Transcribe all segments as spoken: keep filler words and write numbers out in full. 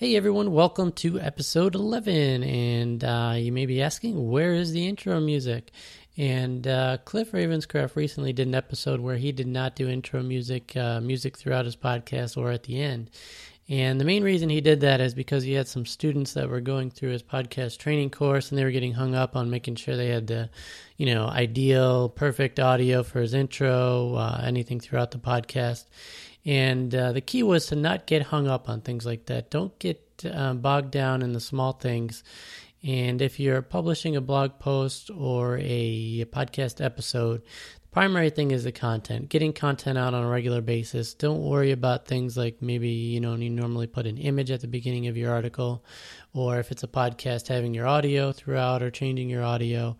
Hey everyone, welcome to episode eleven, and uh, you may be asking, where is the intro music? And uh, Cliff Ravenscraft recently did an episode where he did not do intro music, uh, music throughout his podcast or at the end. And the main reason he did that is because he had some students that were going through his podcast training course, and they were getting hung up on making sure they had the, you know, ideal, perfect audio for his intro, uh, anything throughout the podcast. And uh, the key was to not get hung up on things like that. Don't get uh, bogged down in the small things. And if you're publishing a blog post or a podcast episode, the primary thing is the content. Getting content out on a regular basis. Don't worry about things like maybe, you know, you normally put an image at the beginning of your article, or if it's a podcast, having your audio throughout or changing your audio.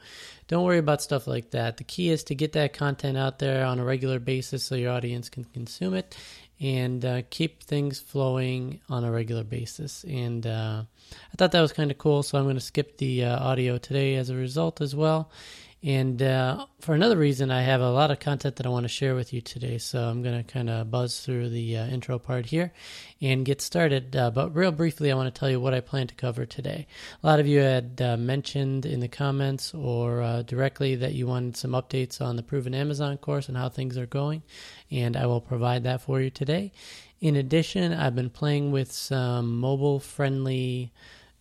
Don't worry about stuff like that. The key is to get that content out there on a regular basis so your audience can consume it, and uh, keep things flowing on a regular basis. And uh, I thought that was kind of cool, so I'm going to skip the uh, audio today as a result as well. And uh, for another reason, I have a lot of content that I want to share with you today, so I'm going to kind of buzz through the uh, intro part here and get started. Uh, but real briefly, I want to tell you what I plan to cover today. A lot of you had uh, mentioned in the comments or uh, directly that you wanted some updates on the Proven Amazon course and how things are going, and I will provide that for you today. In addition, I've been playing with some mobile-friendly...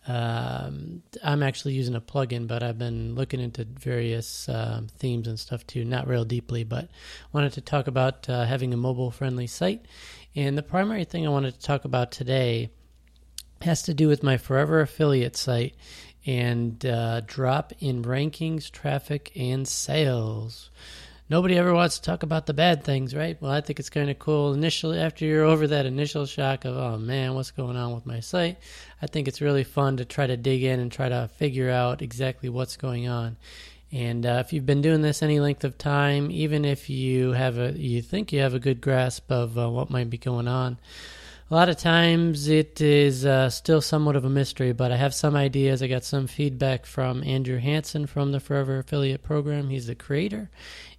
Um, I'm actually using a plugin, but I've been looking into various uh, themes and stuff too, not real deeply, but wanted to talk about uh, having a mobile-friendly site. And the primary thing I wanted to talk about today has to do with my Forever Affiliate site and uh, drop in rankings, traffic, and sales. Nobody ever wants to talk about the bad things, right? Well, I think it's kind of cool. Initially, after you're over that initial shock of, oh man, what's going on with my site? I think it's really fun to try to dig in and try to figure out exactly what's going on. And uh, if you've been doing this any length of time, even if you have a, you think you have a good grasp of uh, what might be going on, a lot of times it is uh, still somewhat of a mystery, but I have some ideas. I got some feedback from Andrew Hansen from the Forever Affiliate Program. He's the creator.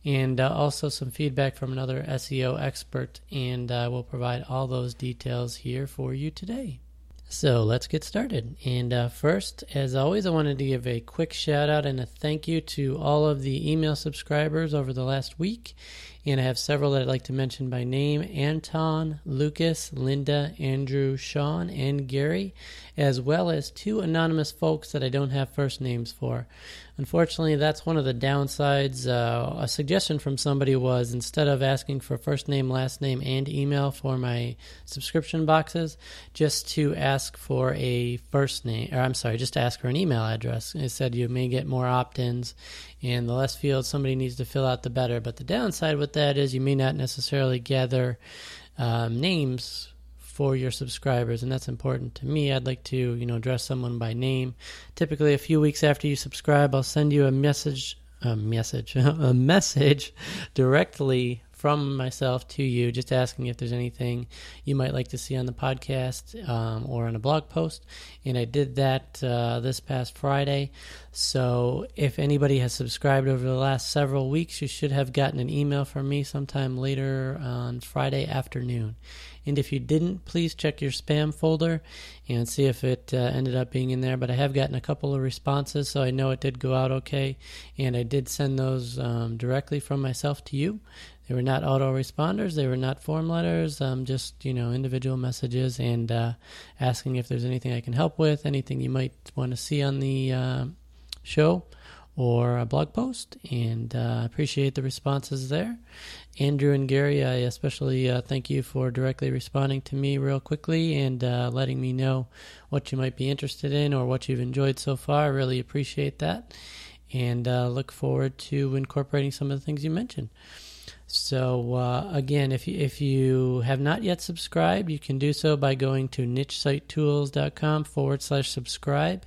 And uh, also some feedback from another S E O expert. And I uh, will provide all those details here for you today. So let's get started. And uh, first, as always, I wanted to give a quick shout out and a thank you to all of the email subscribers over the last week. And I have several that I'd like to mention by name: Anton, Lucas, Linda, Andrew, Sean, and Gary, as well as two anonymous folks that I don't have first names for. Unfortunately, that's one of the downsides. Uh, a suggestion from somebody was, instead of asking for first name, last name, and email for my subscription boxes, just to ask for a first name, or I'm sorry, just to ask for an email address. It said you may get more opt-ins, and the less fields somebody needs to fill out, the better. But the downside with that is you may not necessarily gather um, names for your subscribers, and that's important to me. I'd like to, you know, address someone by name. Typically, a few weeks after you subscribe, I'll send you a message, a message, a message directly from myself to you, just asking if there's anything you might like to see on the podcast um, or on a blog post. And I did that uh, this past Friday. So if anybody has subscribed over the last several weeks, you should have gotten an email from me sometime later on Friday afternoon. And if you didn't, please check your spam folder and see if it uh, ended up being in there. But I have gotten a couple of responses, so I know it did go out okay. And I did send those um, directly from myself to you. They were not autoresponders. They were not form letters, um, just, you know, individual messages, and uh, asking if there's anything I can help with, anything you might want to see on the uh, show or a blog post. And I uh, appreciate the responses there. Andrew and Gary, I especially uh, thank you for directly responding to me real quickly and uh, letting me know what you might be interested in or what you've enjoyed so far. I really appreciate that, and uh, look forward to incorporating some of the things you mentioned. So uh, again, if you, if you have not yet subscribed, you can do so by going to niche site tools dot com forward slash subscribe.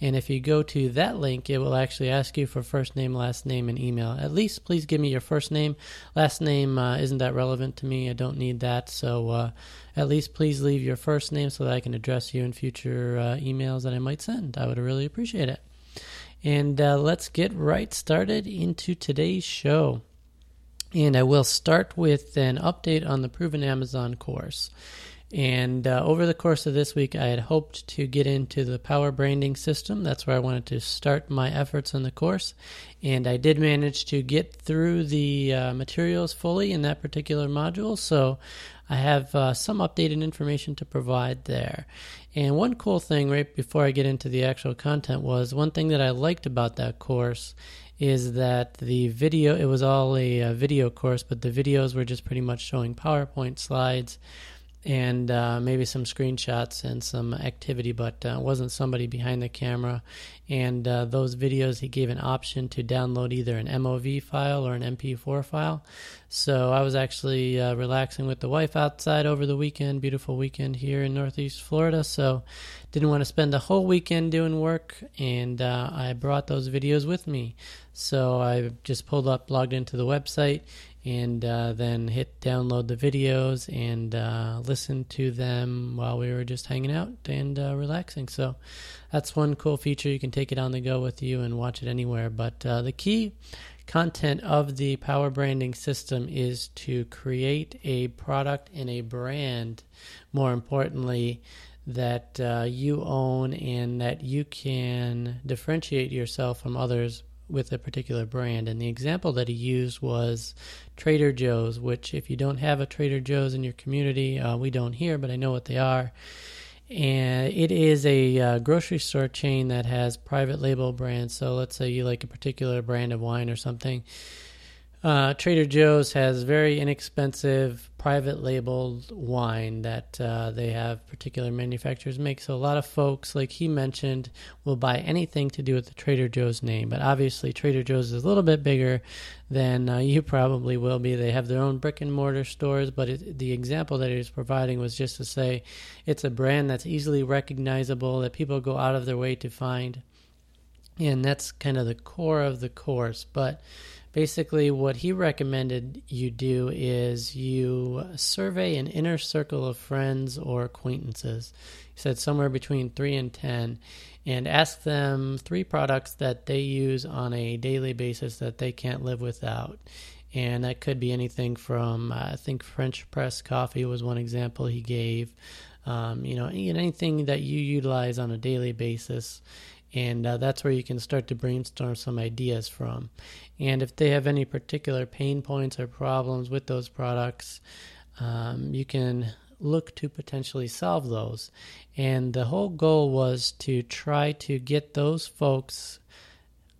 And if you go to that link, it will actually ask you for first name, last name, and email. At least please give me your first name. Last name uh, isn't that relevant to me. I don't need that. So uh, at least please leave your first name so that I can address you in future uh, emails that I might send. I would really appreciate it. And uh, let's get right started into today's show. And I will start with an update on the Proven Amazon course. And uh, over the course of this week, I had hoped to get into the Power Branding System. That's where I wanted to start my efforts in the course. And I did manage to get through the uh, materials fully in that particular module. So I have uh, some updated information to provide there. And one cool thing right before I get into the actual content was one thing that I liked about that course is that the video, it was all a, a video course, but the videos were just pretty much showing PowerPoint slides and uh, maybe some screenshots and some activity, but uh, wasn't somebody behind the camera. And uh, those videos, he gave an option to download either an M O V file or an M P four file. So I was actually uh, relaxing with the wife outside over the weekend, beautiful weekend here in Northeast Florida, so didn't want to spend the whole weekend doing work, and uh, I brought those videos with me. So I just pulled up, logged into the website, and uh, then hit download the videos and uh, listen to them while we were just hanging out and uh, relaxing. So that's one cool feature. You can take it on the go with you and watch it anywhere. But uh, the key content of the Power Branding System is to create a product and a brand, more importantly, that uh, you own and that you can differentiate yourself from others with a particular brand. And the example that he used was Trader Joe's, which if you don't have a Trader Joe's in your community, uh, we don't here, but I know what they are. And it is a uh, grocery store chain that has private label brands. So let's say you like a particular brand of wine or something. Uh, Trader Joe's has very inexpensive private labeled wine that uh, they have particular manufacturers make. So a lot of folks, like he mentioned, will buy anything to do with the Trader Joe's name. But obviously Trader Joe's is a little bit bigger than uh, you probably will be. They have their own brick and mortar stores. But it, the example that he was providing was just to say it's a brand that's easily recognizable, that people go out of their way to find. And that's kind of the core of the course. But basically, what he recommended you do is you survey an inner circle of friends or acquaintances. He said somewhere between three and ten, and ask them three products that they use on a daily basis that they can't live without. And that could be anything from, uh, I think, French press coffee was one example he gave. Um, you know, anything that you utilize on a daily basis. And uh, that's where you can start to brainstorm some ideas from. And if they have any particular pain points or problems with those products, um, you can look to potentially solve those. And the whole goal was to try to get those folks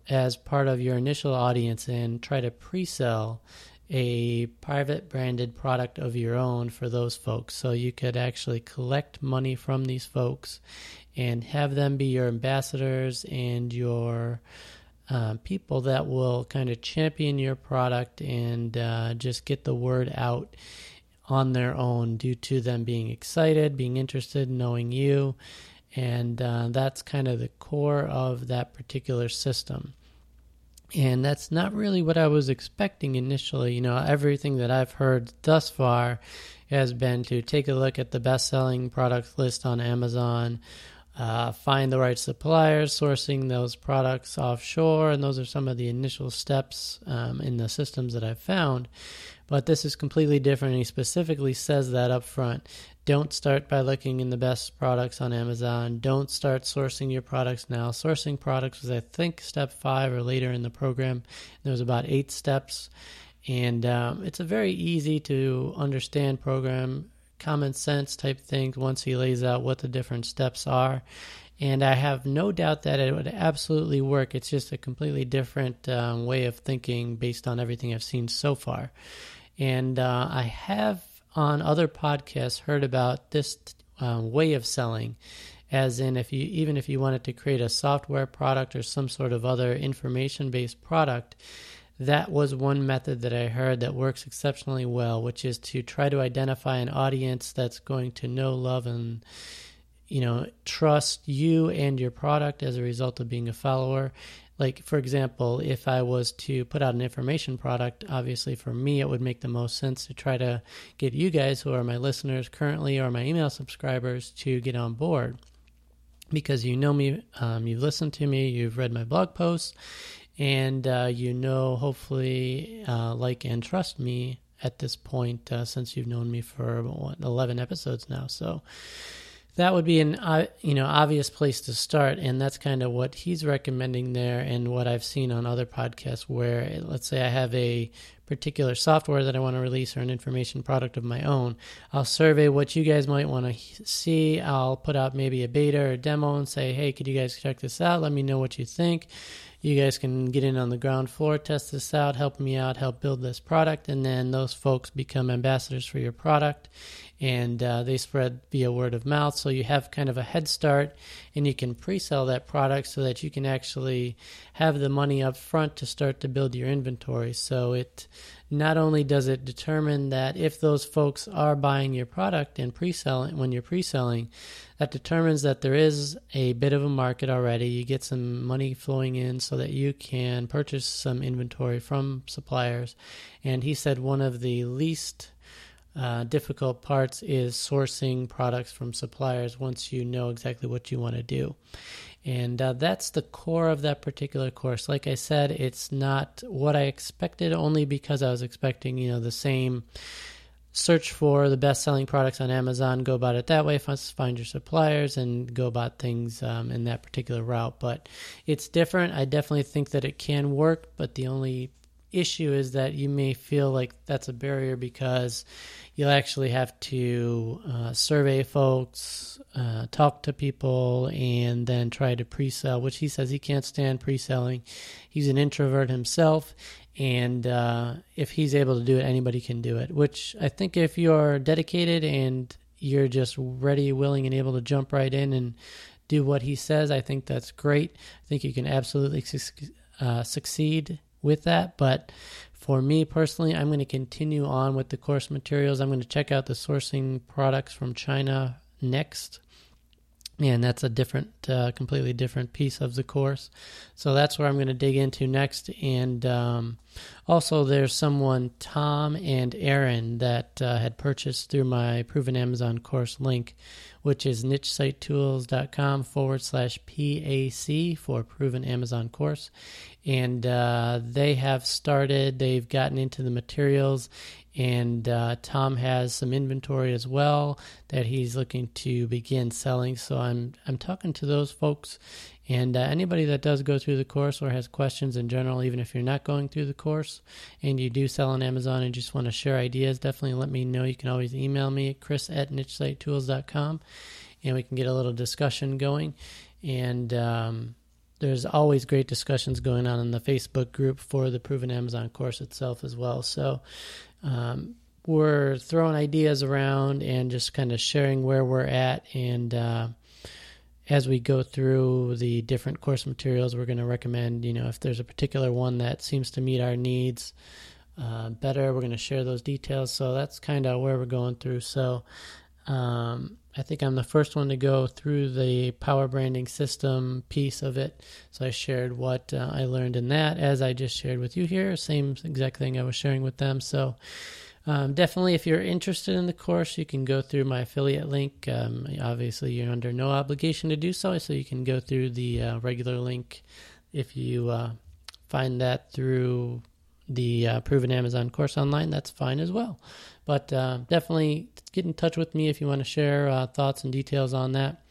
as part of your initial audience and try to pre-sell a private branded product of your own for those folks. So you could actually collect money from these folks and have them be your ambassadors and your uh, people that will kind of champion your product and uh, just get the word out on their own due to them being excited, being interested, knowing you. And uh, that's kind of the core of that particular system. And that's not really what I was expecting initially. You know, everything that I've heard thus far has been to take a look at the best-selling product list on Amazon, Uh, find the right suppliers, sourcing those products offshore, and those are some of the initial steps um, in the systems that I've found. But this is completely different, and he specifically says that up front. Don't start by looking in the best products on Amazon. Don't start sourcing your products now. Sourcing products was, I think, step five or later in the program. There was about eight steps, and um, it's a very easy to understand program. Common sense type things once he lays out what the different steps are. And I have no doubt that it would absolutely work. It's just a completely different um, way of thinking based on everything I've seen so far. And uh, I have on other podcasts heard about this uh, way of selling, as in if you even if you wanted to create a software product or some sort of other information-based product, that was one method that I heard that works exceptionally well, which is to try to identify an audience that's going to know, love, and you know, trust you and your product as a result of being a follower. Like, for example, if I was to put out an information product, obviously for me it would make the most sense to try to get you guys who are my listeners currently or my email subscribers to get on board because you know me, um, you've listened to me, you've read my blog posts, and uh, you know, hopefully, uh, like and trust me at this point uh, since you've known me for what, eleven episodes now. So that would be an uh, you know obvious place to start, and that's kind of what he's recommending there and what I've seen on other podcasts where, let's say I have a particular software that I want to release or an information product of my own. I'll survey what you guys might want to see. I'll put out maybe a beta or a demo and say, hey, could you guys check this out? Let me know what you think. You guys can get in on the ground floor, test this out, help me out, help build this product. And then those folks become ambassadors for your product, and uh, they spread via word of mouth. So you have kind of a head start, and you can pre-sell that product so that you can actually have the money up front to start to build your inventory. So it not only does it determine that if those folks are buying your product and pre-selling, when you're pre-selling, that determines that there is a bit of a market already. You get some money flowing in so that you can purchase some inventory from suppliers. And he said one of the least uh, difficult parts is sourcing products from suppliers once you know exactly what you want to do. And uh, that's the core of that particular course. Like I said, it's not what I expected, only because I was expecting, you know, the same search for the best-selling products on Amazon, go about it that way, find your suppliers, and go about things um, in that particular route. But it's different. I definitely think that it can work, but the only issue is that you may feel like that's a barrier because you'll actually have to uh, survey folks, uh, talk to people, and then try to pre-sell, which he says he can't stand pre-selling. He's an introvert himself, and uh, if he's able to do it, anybody can do it, which I think if you're dedicated and you're just ready, willing, and able to jump right in and do what he says, I think that's great. I think you can absolutely su- uh, succeed with that, but for me personally, I'm going to continue on with the course materials. I'm going to check out the sourcing products from China next. And that's a different, uh, completely different piece of the course. So that's where I'm going to dig into next. And um, also there's someone, Tom and Aaron, that uh, had purchased through my Proven Amazon Course link, which is niche site tools dot com forward slash P A C for Proven Amazon Course. And uh, they have started, they've gotten into the materials, and uh, Tom has some inventory as well that he's looking to begin selling. So I'm I'm talking to those folks, and uh, anybody that does go through the course or has questions in general, even if you're not going through the course and you do sell on Amazon and just want to share ideas, definitely let me know. You can always email me at chris at niche site tools dot com, and we can get a little discussion going. And um, there's always great discussions going on in the Facebook group for the Proven Amazon Course itself as well. So Um, we're throwing ideas around and just kind of sharing where we're at. And uh, as we go through the different course materials, we're going to recommend, you know, if there's a particular one that seems to meet our needs uh, better, we're going to share those details. So that's kind of where we're going through. So um, I think I'm the first one to go through the Power Branding System piece of it. So I shared what uh, I learned in that, as I just shared with you here, same exact thing I was sharing with them. So um, definitely if you're interested in the course, you can go through my affiliate link. Um, obviously you're under no obligation to do so, so you can go through the uh, regular link if you uh, find that through the uh, Proven Amazon Course online. That's fine as well. But uh, definitely get in touch with me if you want to share uh, thoughts and details on that.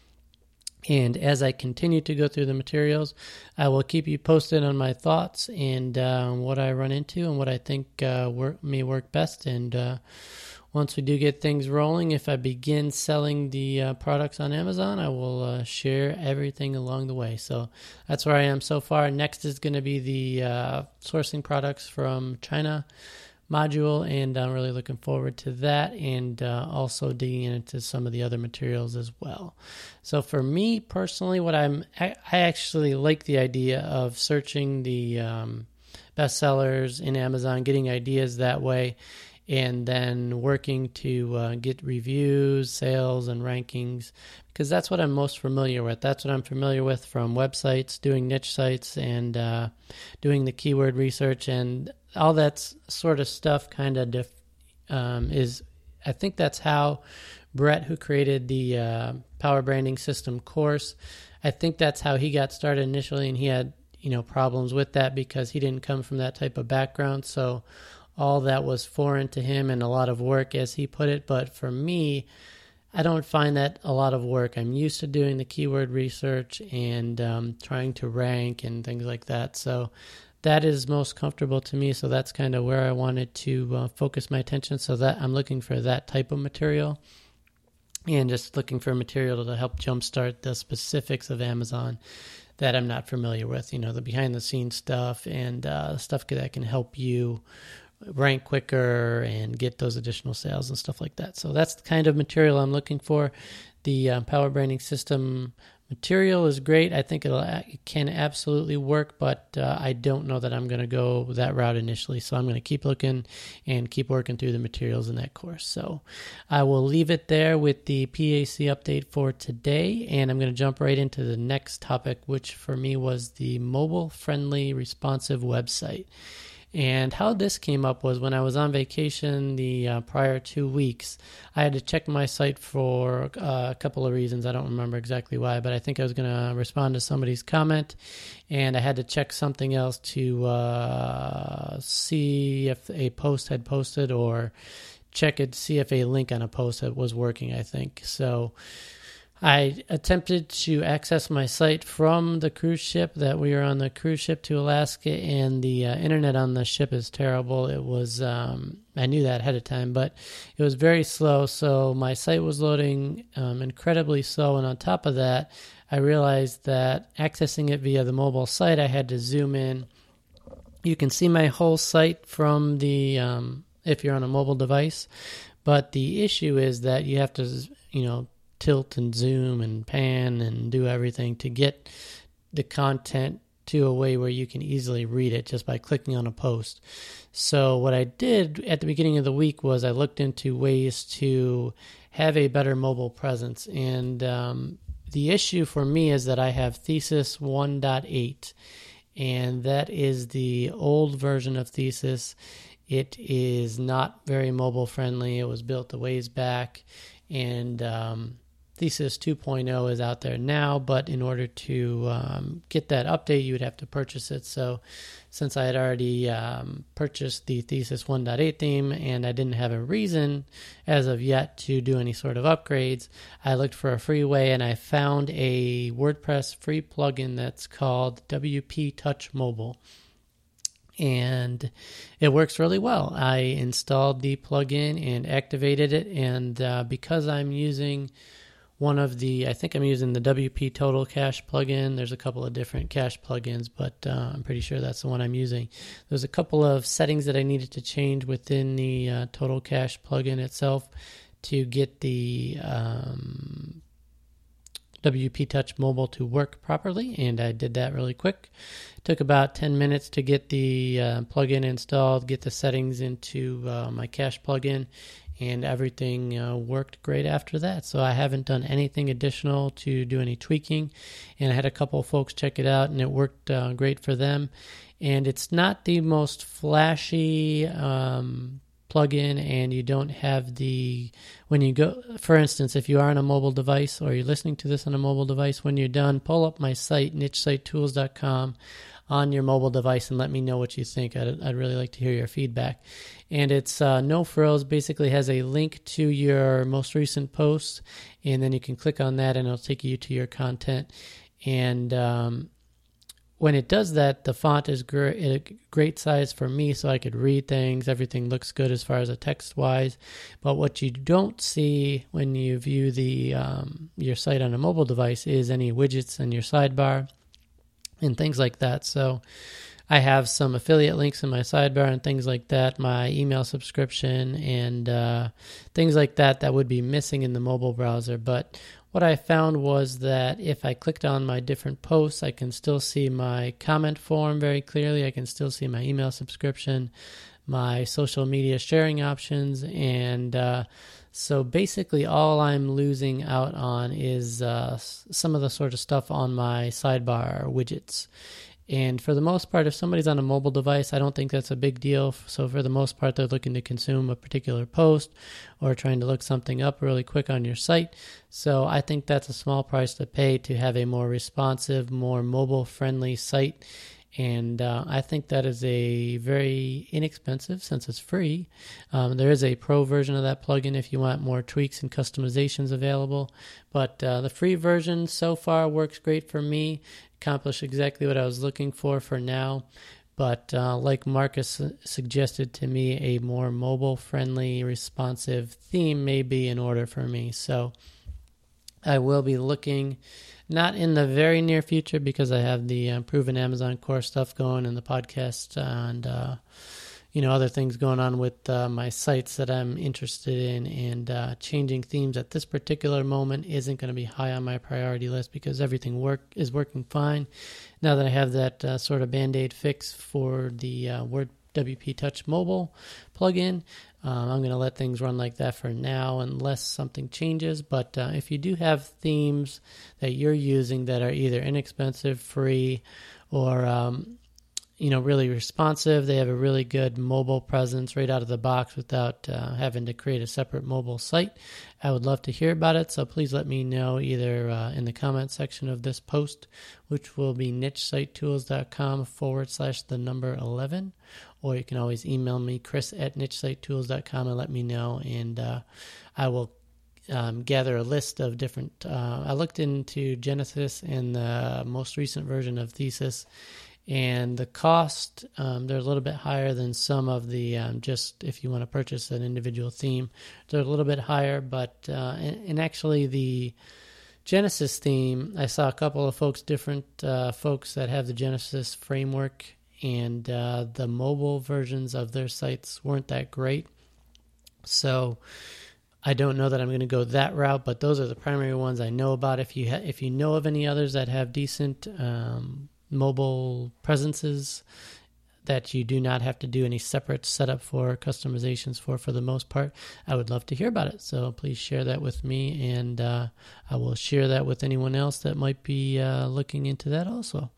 And as I continue to go through the materials, I will keep you posted on my thoughts and uh, what I run into and what I think uh, work, may work best. And uh, once we do get things rolling, if I begin selling the uh, products on Amazon, I will uh, share everything along the way. So that's where I am so far. Next is going to be the uh, sourcing products from China module, and I'm really looking forward to that, and uh, also digging into some of the other materials as well. So for me personally, what I'm I, I actually like the idea of searching the um, bestsellers in Amazon, getting ideas that way, and then working to uh, get reviews, sales, and rankings, because that's what I'm most familiar with. That's what I'm familiar with from websites, doing niche sites, and uh, doing the keyword research, and all that sort of stuff kind of def- um, is, I think that's how Brett, who created the uh, Power Branding System course, I think that's how he got started initially, and he had, you know, problems with that because he didn't come from that type of background. So all that was foreign to him and a lot of work, as he put it. But for me, I don't find that a lot of work. I'm used to doing the keyword research and um, trying to rank and things like that. So that is most comfortable to me. So that's kind of where I wanted to uh, focus my attention, so that I'm looking for that type of material and just looking for material to help jumpstart the specifics of Amazon that I'm not familiar with, you know, the behind the scenes stuff and uh, stuff that can help you rank quicker and get those additional sales and stuff like that. So that's the kind of material I'm looking for. The uh, Power Branding System material is great. I think it'll, it can absolutely work, but uh, I don't know that I'm going to go that route initially. So I'm going to keep looking and keep working through the materials in that course. So I will leave it there with the P A C update for today. And I'm going to jump right into the next topic, which for me was the mobile-friendly responsive website. And how this came up was when I was on vacation the uh, prior two weeks, I had to check my site for uh, a couple of reasons. I don't remember exactly why, but I think I was going to respond to somebody's comment, and I had to check something else to uh, see if a post had posted, or check it to see if a link on a post was working, I think. So I attempted to access my site from the cruise ship that we were on, the cruise ship to Alaska, and the uh, internet on the ship is terrible. It was, um, I knew that ahead of time, but it was very slow. So my site was loading um, incredibly slow. And on top of that, I realized that accessing it via the mobile site, I had to zoom in. You can see my whole site from the, um, if you're on a mobile device, but the issue is that you have to, you know, tilt and zoom and pan and do everything to get the content to a way where you can easily read it just by clicking on a post. So what I did at the beginning of the week was I looked into ways to have a better mobile presence. And um, the issue for me is that I have Thesis one point eight, and that is the old version of Thesis. It is not very mobile friendly. It was built a ways back, and um, Thesis two point oh is out there now, but in order to um, get that update, you would have to purchase it. So since I had already um, purchased the Thesis one point eight theme, and I didn't have a reason as of yet to do any sort of upgrades, I looked for a free way, and I found a WordPress free plugin that's called W P Touch Mobile. And it works really well. I installed the plugin and activated it. And uh, because I'm using one of the, I think I'm using the W P Total Cache plugin. There's a couple of different cache plugins, but uh, I'm pretty sure that's the one I'm using. There's a couple of settings that I needed to change within the uh, Total Cache plugin itself to get the um, W P Touch Mobile to work properly, and I did that really quick. It took about ten minutes to get the uh, plugin installed, get the settings into uh, my cache plugin, and everything uh, worked great after that. So I haven't done anything additional to do any tweaking, and I had a couple of folks check it out, and it worked uh, great for them. And it's not the most flashy um plug-in, and you don't have the, when you go, for instance, if you are on a mobile device or you're listening to this on a mobile device, when you're done, pull up my site, niche site tools dot com, on your mobile device and let me know what you think. I'd, I'd really like to hear your feedback. And it's uh, no frills, basically has a link to your most recent post, and then you can click on that and it'll take you to your content. And um when it does that, the font is gr- a great size for me, so I could read things. Everything looks good as far as a text-wise. But what you don't see when you view the um, your site on a mobile device is any widgets in your sidebar and things like that. So I have some affiliate links in my sidebar and things like that, my email subscription and uh, things like that that would be missing in the mobile browser. But what I found was that if I clicked on my different posts, I can still see my comment form very clearly. I can still see my email subscription, my social media sharing options, and uh, so basically all I'm losing out on is uh, some of the sort of stuff on my sidebar widgets. And for the most part, if somebody's on a mobile device, I don't think that's a big deal. So for the most part, they're looking to consume a particular post or trying to look something up really quick on your site. So I think that's a small price to pay to have a more responsive, more mobile-friendly site. And uh, I think that is a very inexpensive, since it's free. Um, there is a pro version of that plugin if you want more tweaks and customizations available. But uh, the free version so far works great for me. Accomplished exactly what I was looking for for now. But uh, like Marcus suggested to me, a more mobile-friendly, responsive theme may be in order for me. So I will be looking, not in the very near future, because I have the uh, Proven Amazon Course stuff going and the podcast and, uh, you know, other things going on with uh, my sites that I'm interested in. And uh, changing themes at this particular moment isn't going to be high on my priority list because everything work is working fine. Now that I have that uh, sort of Band-Aid fix for the uh, Word W P Touch Mobile plugin, um, I'm going to let things run like that for now unless something changes. But uh, if you do have themes that you're using that are either inexpensive, free, or um, you know, really responsive, they have a really good mobile presence right out of the box without uh, having to create a separate mobile site, I would love to hear about it. So please let me know either uh, in the comment section of this post, which will be nichesitetools.com forward slash the number 11, or you can always email me, Chris at nichesitetools.com, and let me know, and uh, I will Um, gather a list of different... Uh, I looked into Genesis and the most recent version of Thesis, and the cost, um, they're a little bit higher than some of the, um, just if you want to purchase an individual theme, they're a little bit higher, but, uh, and, and actually the Genesis theme, I saw a couple of folks, different uh, folks that have the Genesis framework, and uh, the mobile versions of their sites weren't that great, so I don't know that I'm going to go that route, but those are the primary ones I know about. If you ha- if you know of any others that have decent um, mobile presences that you do not have to do any separate setup for, customizations for, for the most part, I would love to hear about it. So please share that with me, and uh, I will share that with anyone else that might be uh, looking into that also.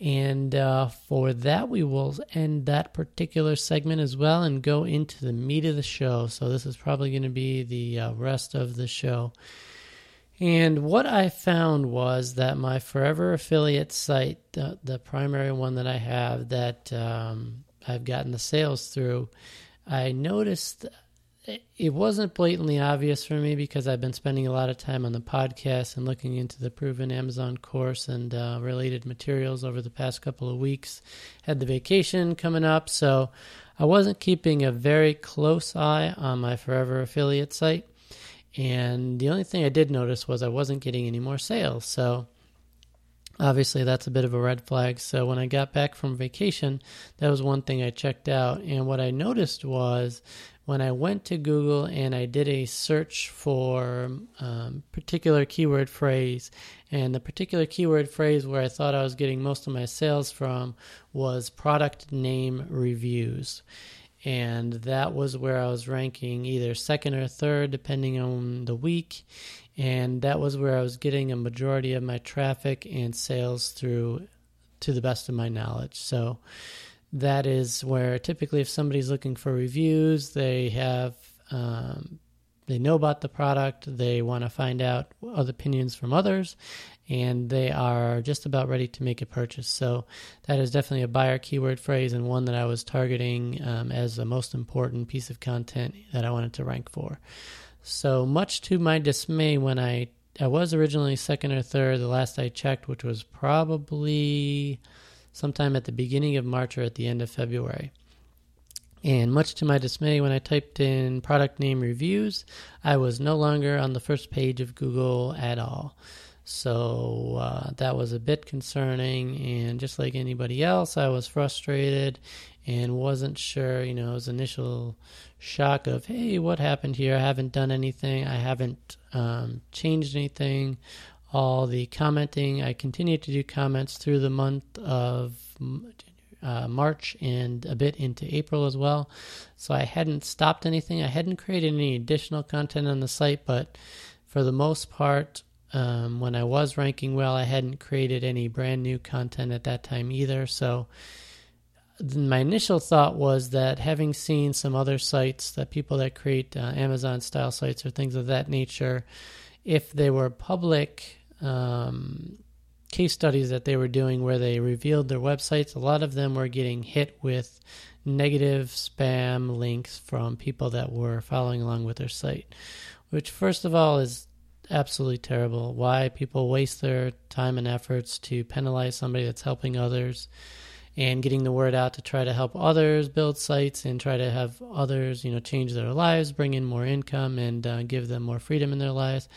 And uh, for that, we will end that particular segment as well and go into the meat of the show. So this is probably going to be the uh, rest of the show. And what I found was that my Forever Affiliate site, the, the primary one that I have that um, I've gotten the sales through, I noticed it wasn't blatantly obvious for me because I've been spending a lot of time on the podcast and looking into the Proven Amazon Course and uh, related materials over the past couple of weeks. Had the vacation coming up, so I wasn't keeping a very close eye on my Forever Affiliate site. And the only thing I did notice was I wasn't getting any more sales. So obviously that's a bit of a red flag. So when I got back from vacation, that was one thing I checked out. And what I noticed was, when I went to Google and I did a search for um, particular keyword phrase, and the particular keyword phrase where I thought I was getting most of my sales from was product name reviews. And that was where I was ranking either second or third, depending on the week. And that was where I was getting a majority of my traffic and sales through, to the best of my knowledge. So that is where typically if somebody's looking for reviews, they have, um, they know about the product, they want to find out other opinions from others, and they are just about ready to make a purchase. So that is definitely a buyer keyword phrase and one that I was targeting um, as the most important piece of content that I wanted to rank for. So much to my dismay, when I, I was originally second or third, the last I checked, which was probably sometime at the beginning of March or at the end of February. And much to my dismay, when I typed in product name reviews, I was no longer on the first page of Google at all. So uh, that was a bit concerning, and just like anybody else, I was frustrated and wasn't sure, you know, it was initial shock of, hey, what happened here? I haven't done anything. I haven't um, changed anything. All the commenting, I continued to do comments through the month of uh, March and a bit into April as well. So I hadn't stopped anything. I hadn't created any additional content on the site, but for the most part, um, when I was ranking well, I hadn't created any brand new content at that time either. So my initial thought was that, having seen some other sites, that people that create uh, Amazon-style sites or things of that nature, if they were public, um, case studies that they were doing where they revealed their websites, a lot of them were getting hit with negative spam links from people that were following along with their site, which first of all is absolutely terrible. Why people waste their time and efforts to penalize somebody that's helping others and getting the word out to try to help others build sites and try to have others, you know, change their lives, bring in more income, and uh, give them more freedom in their lives.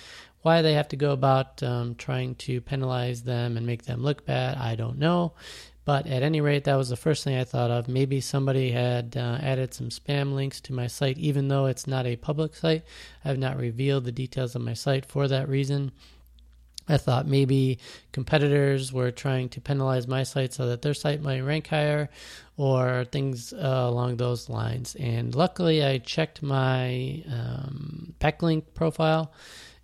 Why they have to go about um, trying to penalize them and make them look bad, I don't know. But at any rate, that was the first thing I thought of. Maybe somebody had uh, added some spam links to my site, even though it's not a public site. I've not revealed the details of my site for that reason. I thought maybe competitors were trying to penalize my site so that their site might rank higher, or things uh, along those lines. And luckily, I checked my um, backlink profile,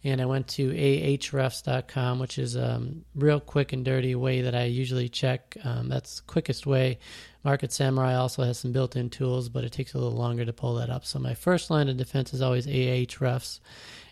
and I went to a h refs dot com, which is a um, real quick and dirty way that I usually check. Um, that's the quickest way. Market Samurai also has some built-in tools, but it takes a little longer to pull that up. So my first line of defense is always ahrefs,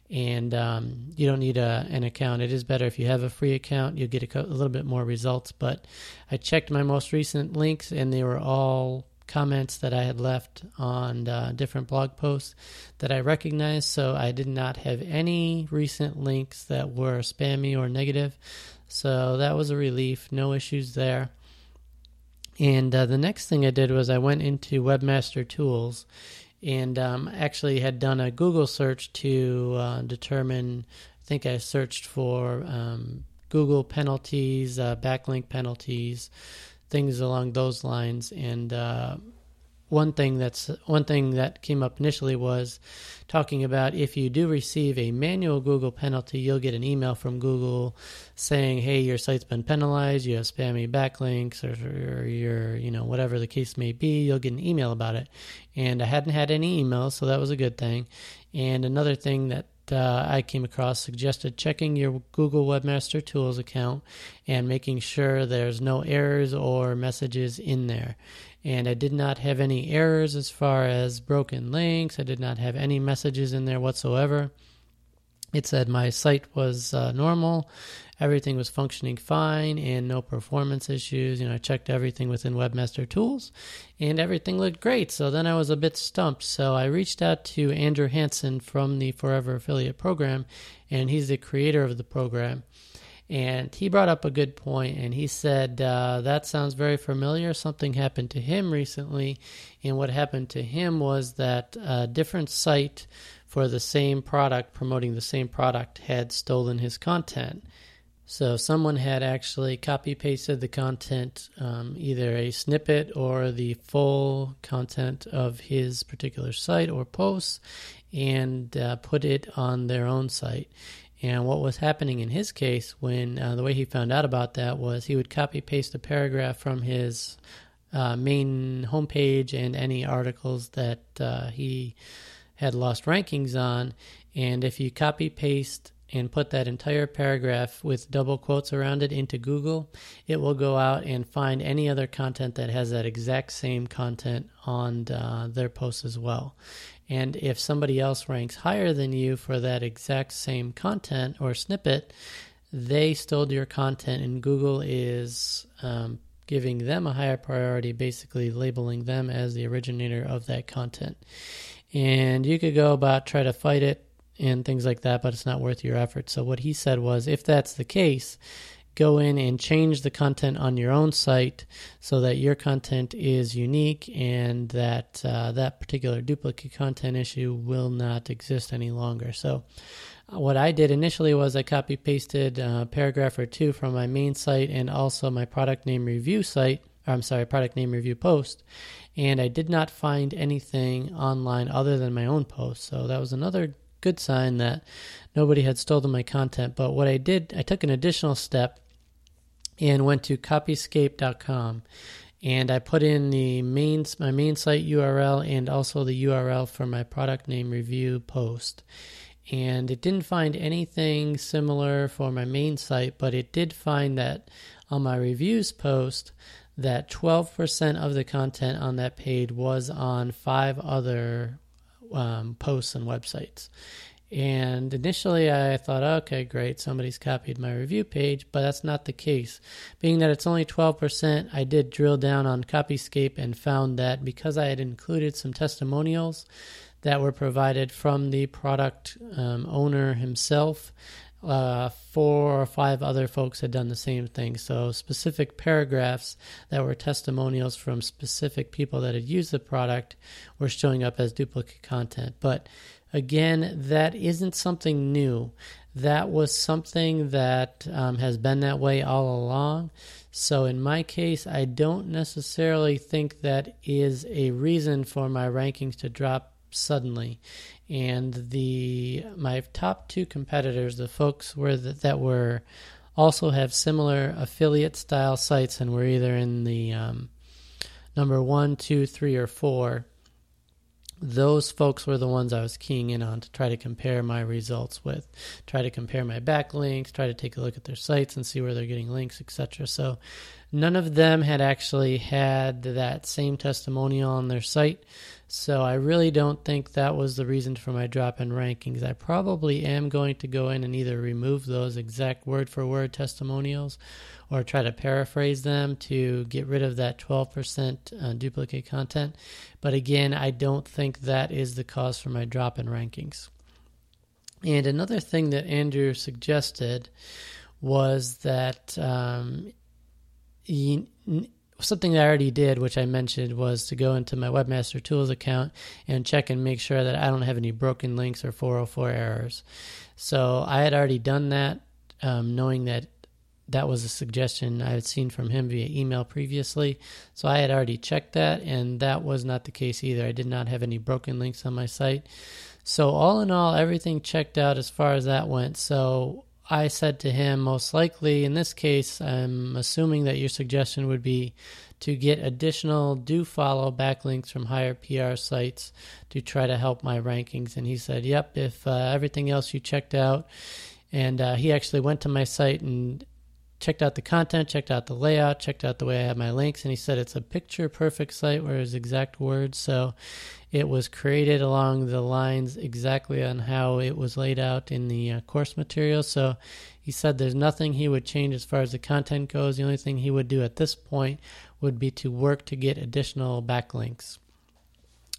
and um, you don't need a, an account. It is better if you have a free account. You'll get a, co- a little bit more results. But I checked my most recent links, and they were all comments that I had left on uh, different blog posts that I recognized, so I did not have any recent links that were spammy or negative, so that was a relief. No issues there. And uh, the next thing I did was I went into Webmaster Tools and um, actually had done a Google search to uh, determine, I think I searched for um, Google penalties, uh, backlink penalties, things along those lines. And uh, one thing that's one thing that came up initially was talking about if you do receive a manual Google penalty, you'll get an email from Google saying, "Hey, your site's been penalized. You have spammy backlinks, or, or your, you know, whatever the case may be." You'll get an email about it. And I hadn't had any emails, so that was a good thing. And another thing that Uh, I came across suggested checking your Google Webmaster Tools account and making sure there's no errors or messages in there. And I did not have any errors as far as broken links. I did not have any messages in there whatsoever. It said my site was uh, normal, everything was functioning fine, and no performance issues. You know, I checked everything within Webmaster Tools, and everything looked great. So then I was a bit stumped. So I reached out to Andrew Hansen from the Forever Affiliate Program, and he's the creator of the program. And he brought up a good point, and he said, uh, that sounds very familiar. Something happened to him recently, and what happened to him was that a different site for the same product, promoting the same product, had stolen his content. So someone had actually copy-pasted the content, um, either a snippet or the full content of his particular site or posts, and uh, put it on their own site. And what was happening in his case, when uh, the way he found out about that was he would copy-paste a paragraph from his uh, main homepage and any articles that uh, he had lost rankings on, and if you copy paste and put that entire paragraph with double quotes around it into Google, it will go out and find any other content that has that exact same content on uh, their posts as well. And if somebody else ranks higher than you for that exact same content or snippet, they stole your content, and Google is um, giving them a higher priority, basically labeling them as the originator of that content. And you could go about try to fight it and things like that, but it's not worth your effort. So what he said was, if that's the case, go in and change the content on your own site so that your content is unique and that uh, that particular duplicate content issue will not exist any longer. So what I did initially was I copy-pasted a paragraph or two from my main site and also my product name review site, or I'm sorry, product name review post, and I did not find anything online other than my own post. So that was another good sign that nobody had stolen my content. But what I did, I took an additional step and went to copyscape dot com, and I put in the main my main site U R L and also the U R L for my product name review post. And it didn't find anything similar for my main site, but it did find that on my reviews post, that twelve percent of the content on that page was on five other um, posts and websites. And initially I thought, okay, great, somebody's copied my review page, but that's not the case. Being that it's only twelve percent, I did drill down on Copyscape and found that because I had included some testimonials that were provided from the product um, owner himself, uh, four or five other folks had done the same thing. So specific paragraphs that were testimonials from specific people that had used the product were showing up as duplicate content. But again, that isn't something new. That was something that um, has been that way all along. So in my case, I don't necessarily think that is a reason for my rankings to drop suddenly. And the my top two competitors, the folks were the, that were also have similar affiliate style sites and were either in the um, number one, two, three, or four. Those folks were the ones I was keying in on to try to compare my results with, try to compare my backlinks, try to take a look at their sites and see where they're getting links, et cetera. So none of them had actually had that same testimonial on their site. So I really don't think that was the reason for my drop in rankings. I probably am going to go in and either remove those exact word-for-word testimonials or try to paraphrase them to get rid of that twelve percent uh, duplicate content. But again, I don't think that is the cause for my drop in rankings. And another thing that Andrew suggested was that um, he, something that I already did, which I mentioned, was to go into my Webmaster Tools account and check and make sure that I don't have any broken links or four oh four errors. So I had already done that, um, knowing that that was a suggestion I had seen from him via email previously. So I had already checked that, and that was not the case either. I did not have any broken links on my site. So all in all, everything checked out as far as that went. So I said to him, most likely in this case, I'm assuming that your suggestion would be to get additional do follow backlinks from higher P R sites to try to help my rankings. And he said, yep, if uh, everything else you checked out. And uh, he actually went to my site and checked out the content, checked out the layout, checked out the way I have my links. And he said it's a picture perfect site, were his exact words. So it was created along the lines exactly on how it was laid out in the uh, course material. So he said there's nothing he would change as far as the content goes. The only thing he would do at this point would be to work to get additional backlinks.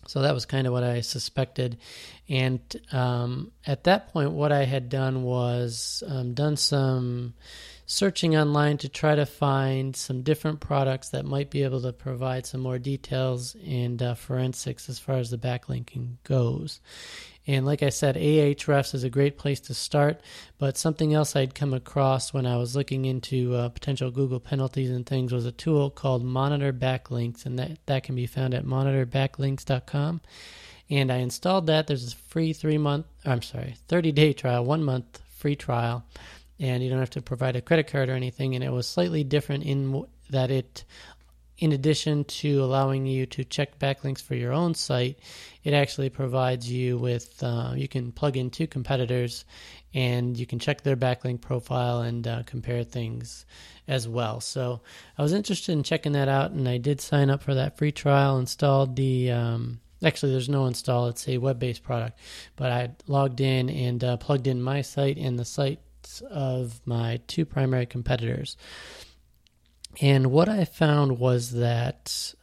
So that was kind of what I suspected. And um, at that point, what I had done was um, done some searching online to try to find some different products that might be able to provide some more details and uh, forensics as far as the backlinking goes. And like I said, ahrefs is a great place to start, but something else I'd come across when I was looking into uh, potential Google penalties and things was a tool called Monitor Backlinks, and that, that can be found at monitor backlinks dot com. And I installed that. There's a free three-month, I'm sorry, thirty-day trial, one-month free trial, and you don't have to provide a credit card or anything. And it was slightly different in that it, in addition to allowing you to check backlinks for your own site, it actually provides you with, uh, you can plug in two competitors and you can check their backlink profile and uh, compare things as well. So I was interested in checking that out, and I did sign up for that free trial, installed the... Um, Actually, there's no install. It's a web-based product. But I logged in and uh, plugged in my site and the sites of my two primary competitors. And what I found was that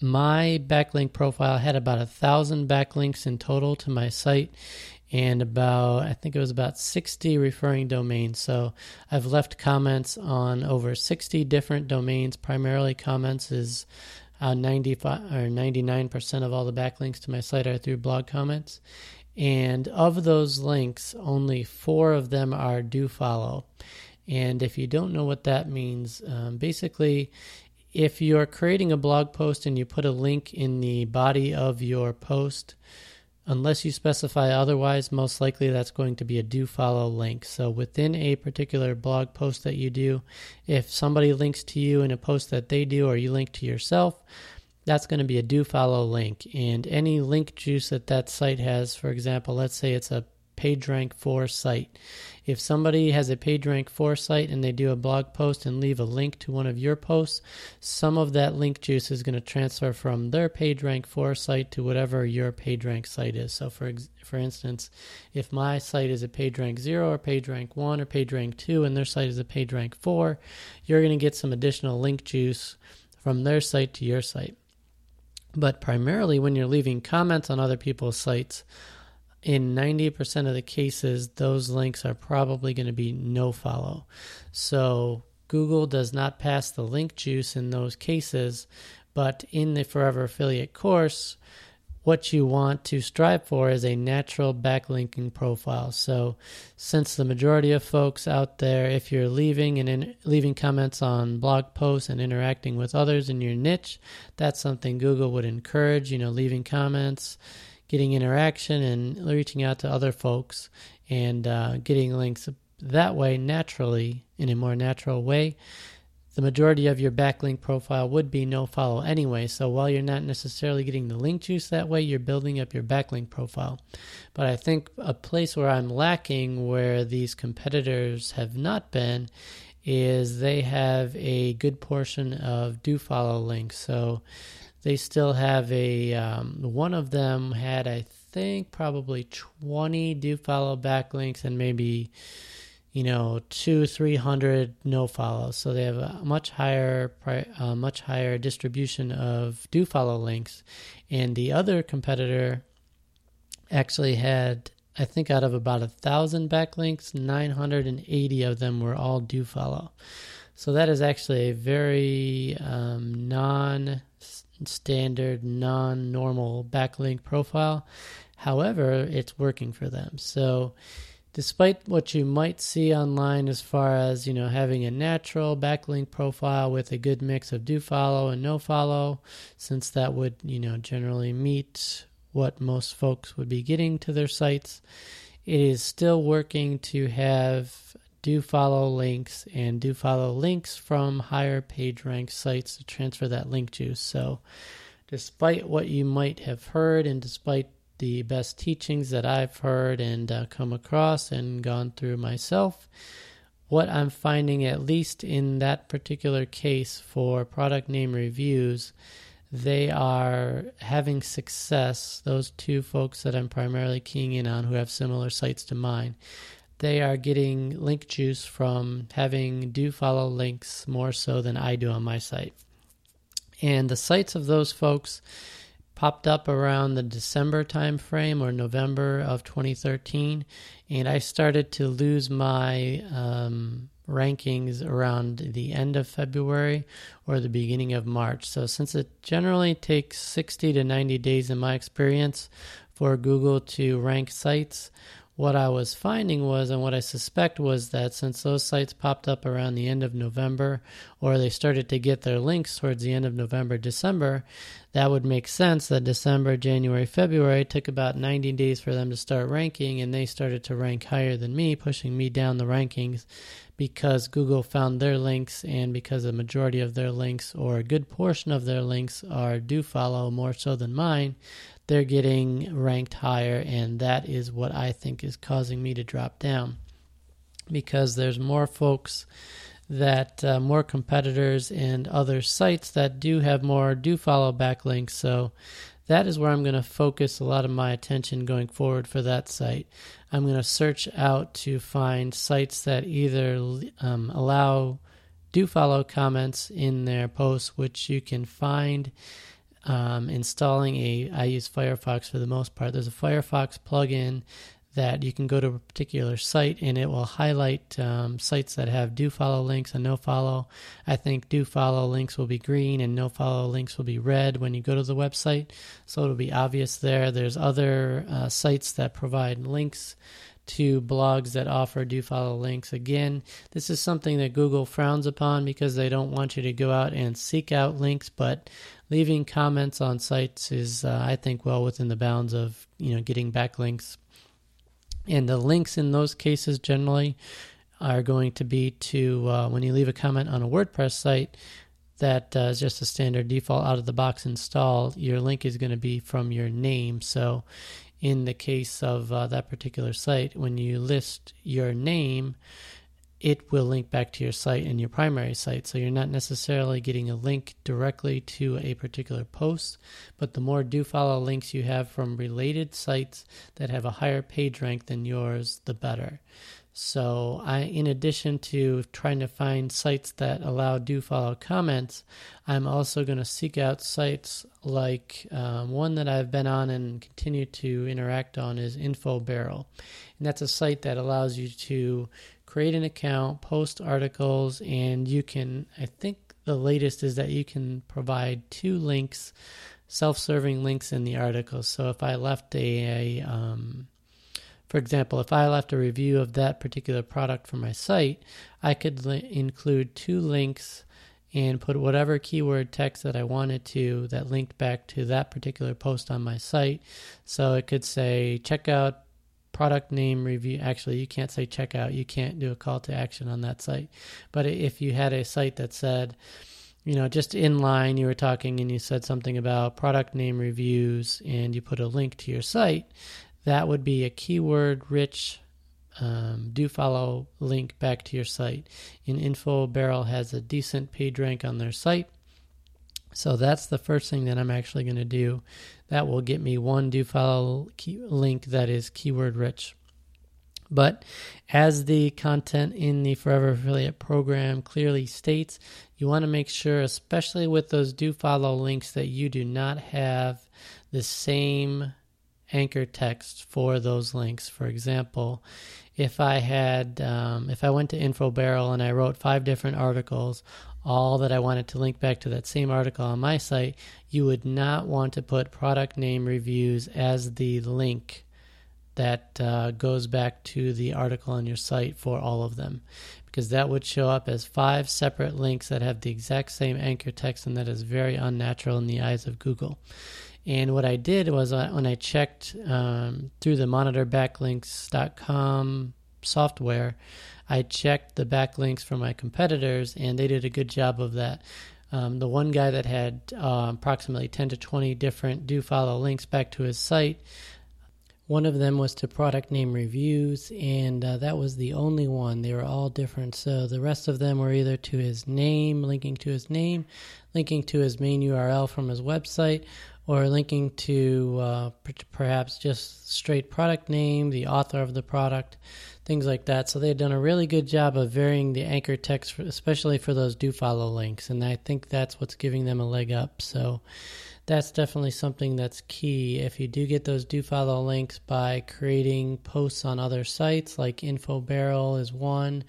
my backlink profile had about one thousand backlinks in total to my site and about, I think it was about sixty referring domains. So I've left comments on over sixty different domains. Primarily comments is... Uh, ninety-five or ninety-nine percent of all the backlinks to my site are through blog comments. And of those links, only four of them are do follow. And if you don't know what that means, um, basically, if you're creating a blog post and you put a link in the body of your post, unless you specify otherwise, most likely that's going to be a do follow link. So within a particular blog post that you do, if somebody links to you in a post that they do or you link to yourself, that's going to be a do follow link. And any link juice that that site has, for example, let's say it's a PageRank four site. If somebody has a PageRank four site and they do a blog post and leave a link to one of your posts, some of that link juice is going to transfer from their PageRank four site to whatever your PageRank site is. So for ex- for instance, if my site is a PageRank zero or PageRank one or PageRank two and their site is a PageRank four, you're going to get some additional link juice from their site to your site. But primarily when you're leaving comments on other people's sites, in ninety percent of the cases, those links are probably going to be no follow. So Google does not pass the link juice in those cases, but in the Forever Affiliate course, what you want to strive for is a natural backlinking profile. So since the majority of folks out there, if you're leaving and in, leaving comments on blog posts and interacting with others in your niche, that's something Google would encourage, you know, leaving comments, getting interaction and reaching out to other folks and uh, getting links that way naturally, in a more natural way. The majority of your backlink profile would be no follow anyway, so while you're not necessarily getting the link juice that way, you're building up your backlink profile. But I think a place where I'm lacking, where these competitors have not been, is they have a good portion of do follow links. So they still have a, um, one of them had, I think, probably twenty do follow backlinks and maybe, you know, two, three hundred no follows. So they have a much higher, uh, much higher distribution of do follow links. And the other competitor actually had, I think, out of about a thousand backlinks, nine hundred eighty of them were all do follow. So that is actually a very um, non-standard, non-normal backlink profile. However, it's working for them. So despite what you might see online as far as, you know, having a natural backlink profile with a good mix of do follow and no follow, since that would, you know, generally meet what most folks would be getting to their sites, it is still working to have do follow links and do follow links from higher PageRank sites to transfer that link juice. So despite what you might have heard and despite the best teachings that I've heard and uh, come across and gone through myself, what I'm finding, at least in that particular case for product name reviews, they are having success. Those two folks that I'm primarily keying in on who have similar sites to mine, they are getting link juice from having do follow links more so than I do on my site. And the sites of those folks popped up around the December time frame or November of twenty thirteen, and I started to lose my um, rankings around the end of February or the beginning of March. So since it generally takes sixty to ninety days in my experience for Google to rank sites, what I was finding was, and what I suspect was, that since those sites popped up around the end of November, or they started to get their links towards the end of November, December, that would make sense that December, January, February took about ninety days for them to start ranking, and they started to rank higher than me, pushing me down the rankings because Google found their links, and because a majority of their links or a good portion of their links are do follow more so than mine, they're getting ranked higher, and that is what I think is causing me to drop down, because there's more folks that, uh, more competitors and other sites that do have more do follow backlinks. So that is where I'm going to focus a lot of my attention going forward for that site. I'm going to search out to find sites that either um, allow do follow comments in their posts, which you can find Um, installing a, I use Firefox for the most part. There's a Firefox plugin that you can go to a particular site and it will highlight um, sites that have do follow links and no follow. I think do follow links will be green and no follow links will be red when you go to the website. So it'll be obvious there. There's other uh, sites that provide links to blogs that offer do follow links. Again, this is something that Google frowns upon because they don't want you to go out and seek out links, but leaving comments on sites is, uh, I think, well within the bounds of, you know, getting backlinks. And the links in those cases generally are going to be to, uh, when you leave a comment on a WordPress site, that uh, is just a standard default out-of-the-box install, your link is going to be from your name. So in the case of uh, that particular site, when you list your name, it will link back to your site and your primary site. So you're not necessarily getting a link directly to a particular post, but the more do follow links you have from related sites that have a higher page rank than yours, the better. So I, in addition to trying to find sites that allow do follow comments, I'm also going to seek out sites like um, one that I've been on and continue to interact on is InfoBarrel. And that's a site that allows you to create an account, post articles, and you can, I think the latest is that you can provide two links, self-serving links in the article. So if I left a... a um, For example, if I left a review of that particular product for my site, I could li- include two links and put whatever keyword text that I wanted to that linked back to that particular post on my site. So it could say, check out product name review. Actually, you can't say check out. You can't do a call to action on that site. But if you had a site that said, you know, just in line, you were talking and you said something about product name reviews and you put a link to your site, that would be a keyword-rich um, do-follow link back to your site. And InfoBarrel has a decent page rank on their site. So that's the first thing that I'm actually going to do. That will get me one do-follow key- link that is keyword-rich. But as the content in the Forever Affiliate Program clearly states, you want to make sure, especially with those do-follow links, that you do not have the same anchor text for those links. For example, if I had, um, if I went to InfoBarrel and I wrote five different articles, all that I wanted to link back to that same article on my site, you would not want to put product name reviews as the link that uh, goes back to the article on your site for all of them, because that would show up as five separate links that have the exact same anchor text, and that is very unnatural in the eyes of Google. And what I did was I, when I checked um, through the monitor backlinks dot com software, I checked the backlinks for my competitors, and they did a good job of that. Um, the one guy that had uh, approximately ten to twenty different do-follow links back to his site, one of them was to product name reviews, and uh, that was the only one. They were all different. So the rest of them were either to his name, linking to his name, linking to his main U R L from his website, or linking to uh, p- perhaps just straight product name, the author of the product, things like that. So they've done a really good job of varying the anchor text, for, especially for those do-follow links, and I think that's what's giving them a leg up. So that's definitely something that's key. If you do get those do-follow links by creating posts on other sites, like InfoBarrel is one,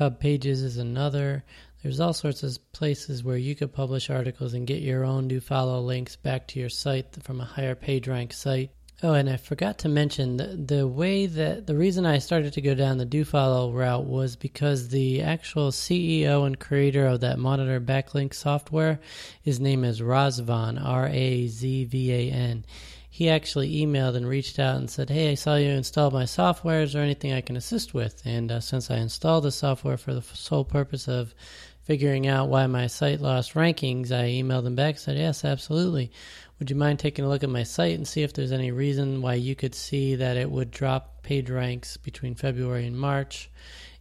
HubPages is another. There's all sorts of places where you could publish articles and get your own do-follow links back to your site from a higher PageRank site. Oh, and I forgot to mention the, the way that the reason I started to go down the do-follow route was because the actual C E O and creator of that Monitor Backlink software, his name is Razvan, R A Z V A N. He actually emailed and reached out and said, hey, I saw you installed my software. Is there anything I can assist with? And uh, since I installed the software for the sole purpose of figuring out why my site lost rankings, I emailed them back and said, yes, absolutely. Would you mind taking a look at my site and see if there's any reason why you could see that it would drop page ranks between February and March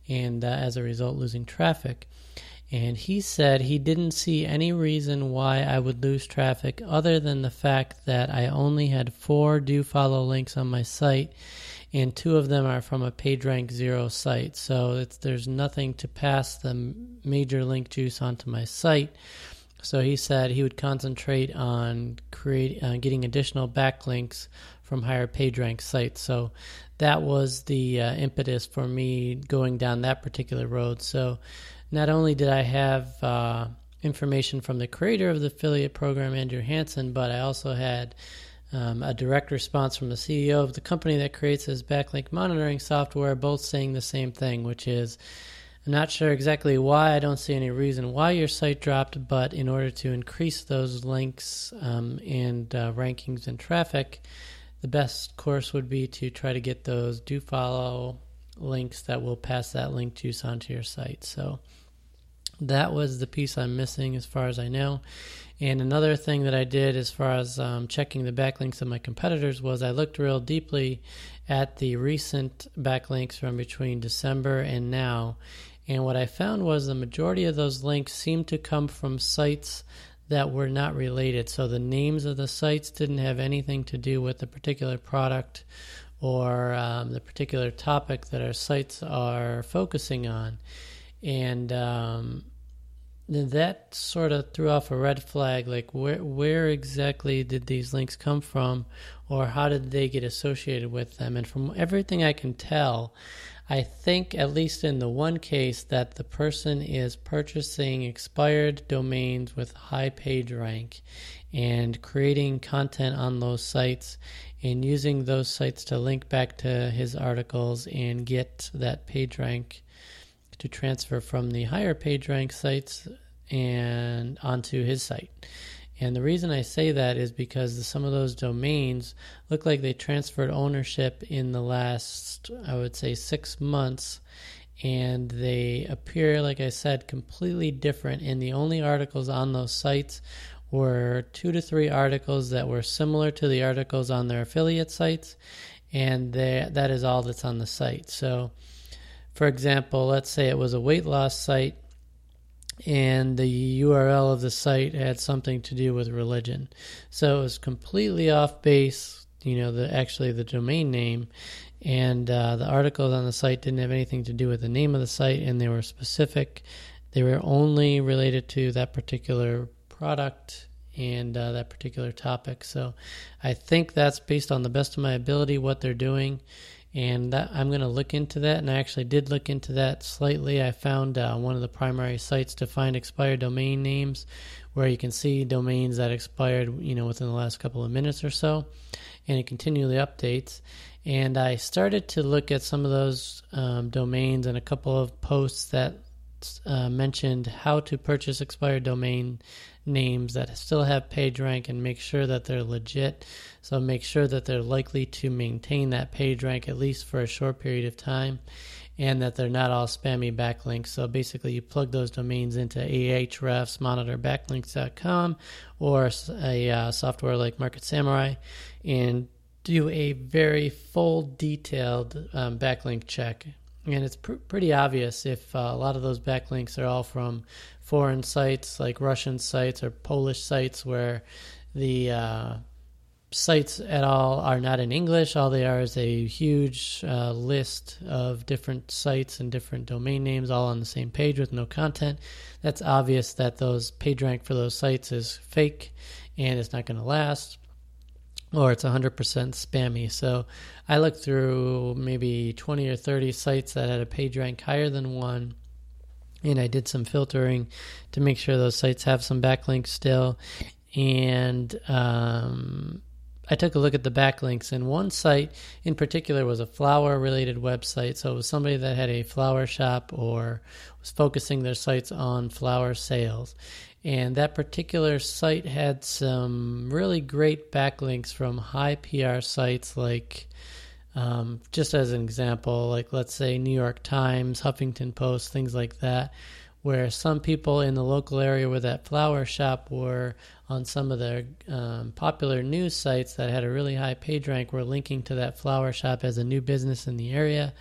and uh, as a result losing traffic? And he said he didn't see any reason why I would lose traffic other than the fact that I only had four do-follow links on my site, and two of them are from a PageRank zero site. So it's, there's nothing to pass the major link juice onto my site. So he said he would concentrate on create, uh, getting additional backlinks from higher PageRank sites. So that was the uh, impetus for me going down that particular road. So not only did I have uh, information from the creator of the affiliate program, Andrew Hansen, but I also had Um, a direct response from the C E O of the company that creates this backlink monitoring software, both saying the same thing, which is, I'm not sure exactly why, I don't see any reason why your site dropped, but in order to increase those links um, and uh, rankings and traffic, the best course would be to try to get those do-follow links that will pass that link juice onto your site. So that was the piece I'm missing as far as I know. And another thing that I did as far as um, checking the backlinks of my competitors was I looked real deeply at the recent backlinks from between December and now. And what I found was the majority of those links seemed to come from sites that were not related. So the names of the sites didn't have anything to do with the particular product or um, the particular topic that our sites are focusing on. And um, that sort of threw off a red flag, like where where exactly did these links come from, or how did they get associated with them? And from everything I can tell, I think, at least in the one case, that the person is purchasing expired domains with high page rank and creating content on those sites and using those sites to link back to his articles and get that page rank to transfer from the higher page rank sites and onto his site. And the reason I say that is because some of those domains look like they transferred ownership in the last, I would say, six months. And they appear, like I said, completely different. And the only articles on those sites were two to three articles that were similar to the articles on their affiliate sites. And they, that is all that's on the site. So, for example, let's say it was a weight loss site, and the U R L of the site had something to do with religion. So it was completely off base, you know, the actually the domain name, and uh, the articles on the site didn't have anything to do with the name of the site, and they were specific. They were only related to that particular product and uh, that particular topic. So I think that's, based on the best of my ability, what they're doing. And that, I'm going to look into that, and I actually did look into that slightly. I found uh, one of the primary sites to find expired domain names, where you can see domains that expired, you know, within the last couple of minutes or so, and it continually updates. And I started to look at some of those um, domains and a couple of posts that uh, mentioned how to purchase expired domain names that still have page rank and make sure that they're legit. So make sure that they're likely to maintain that page rank at least for a short period of time, and that they're not all spammy backlinks. So basically you plug those domains into ahrefs, monitor backlinks dot com, or a uh, software like Market Samurai, and do a very full detailed um, backlink check. And it's pr- pretty obvious if uh, a lot of those backlinks are all from foreign sites, like Russian sites or Polish sites, where the uh, sites at all are not in English. All they are is a huge uh, list of different sites and different domain names all on the same page with no content. That's obvious that those page rank for those sites is fake and it's not going to last, or it's one hundred percent spammy. So I looked through maybe twenty or thirty sites that had a page rank higher than one, and I did some filtering to make sure those sites have some backlinks still. And um, I took a look at the backlinks, and one site in particular was a flower-related website. So it was somebody that had a flower shop or was focusing their sites on flower sales. And that particular site had some really great backlinks from high P R sites like, um, just as an example, like let's say New York Times, Huffington Post, things like that, where some people in the local area where that flower shop were on some of their um, popular news sites that had a really high page rank were linking to that flower shop as a new business in the area.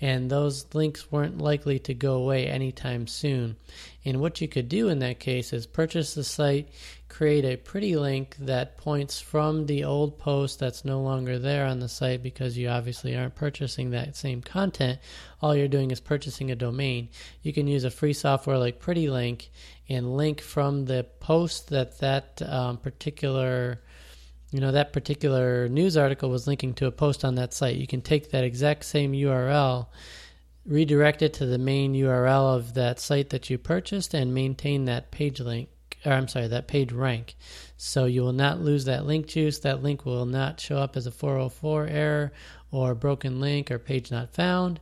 And those links weren't likely to go away anytime soon. And what you could do in that case is purchase the site, create a pretty link that points from the old post that's no longer there on the site, because you obviously aren't purchasing that same content. All you're doing is purchasing a domain. You can use a free software like Pretty Link and link from the post that that um, particular... You know, that particular news article was linking to a post on that site. You can take that exact same U R L, redirect it to the main U R L of that site that you purchased, and maintain that page link, or I'm sorry, that page rank. So you will not lose that link juice. That link will not show up as a four oh four error or broken link or page not found,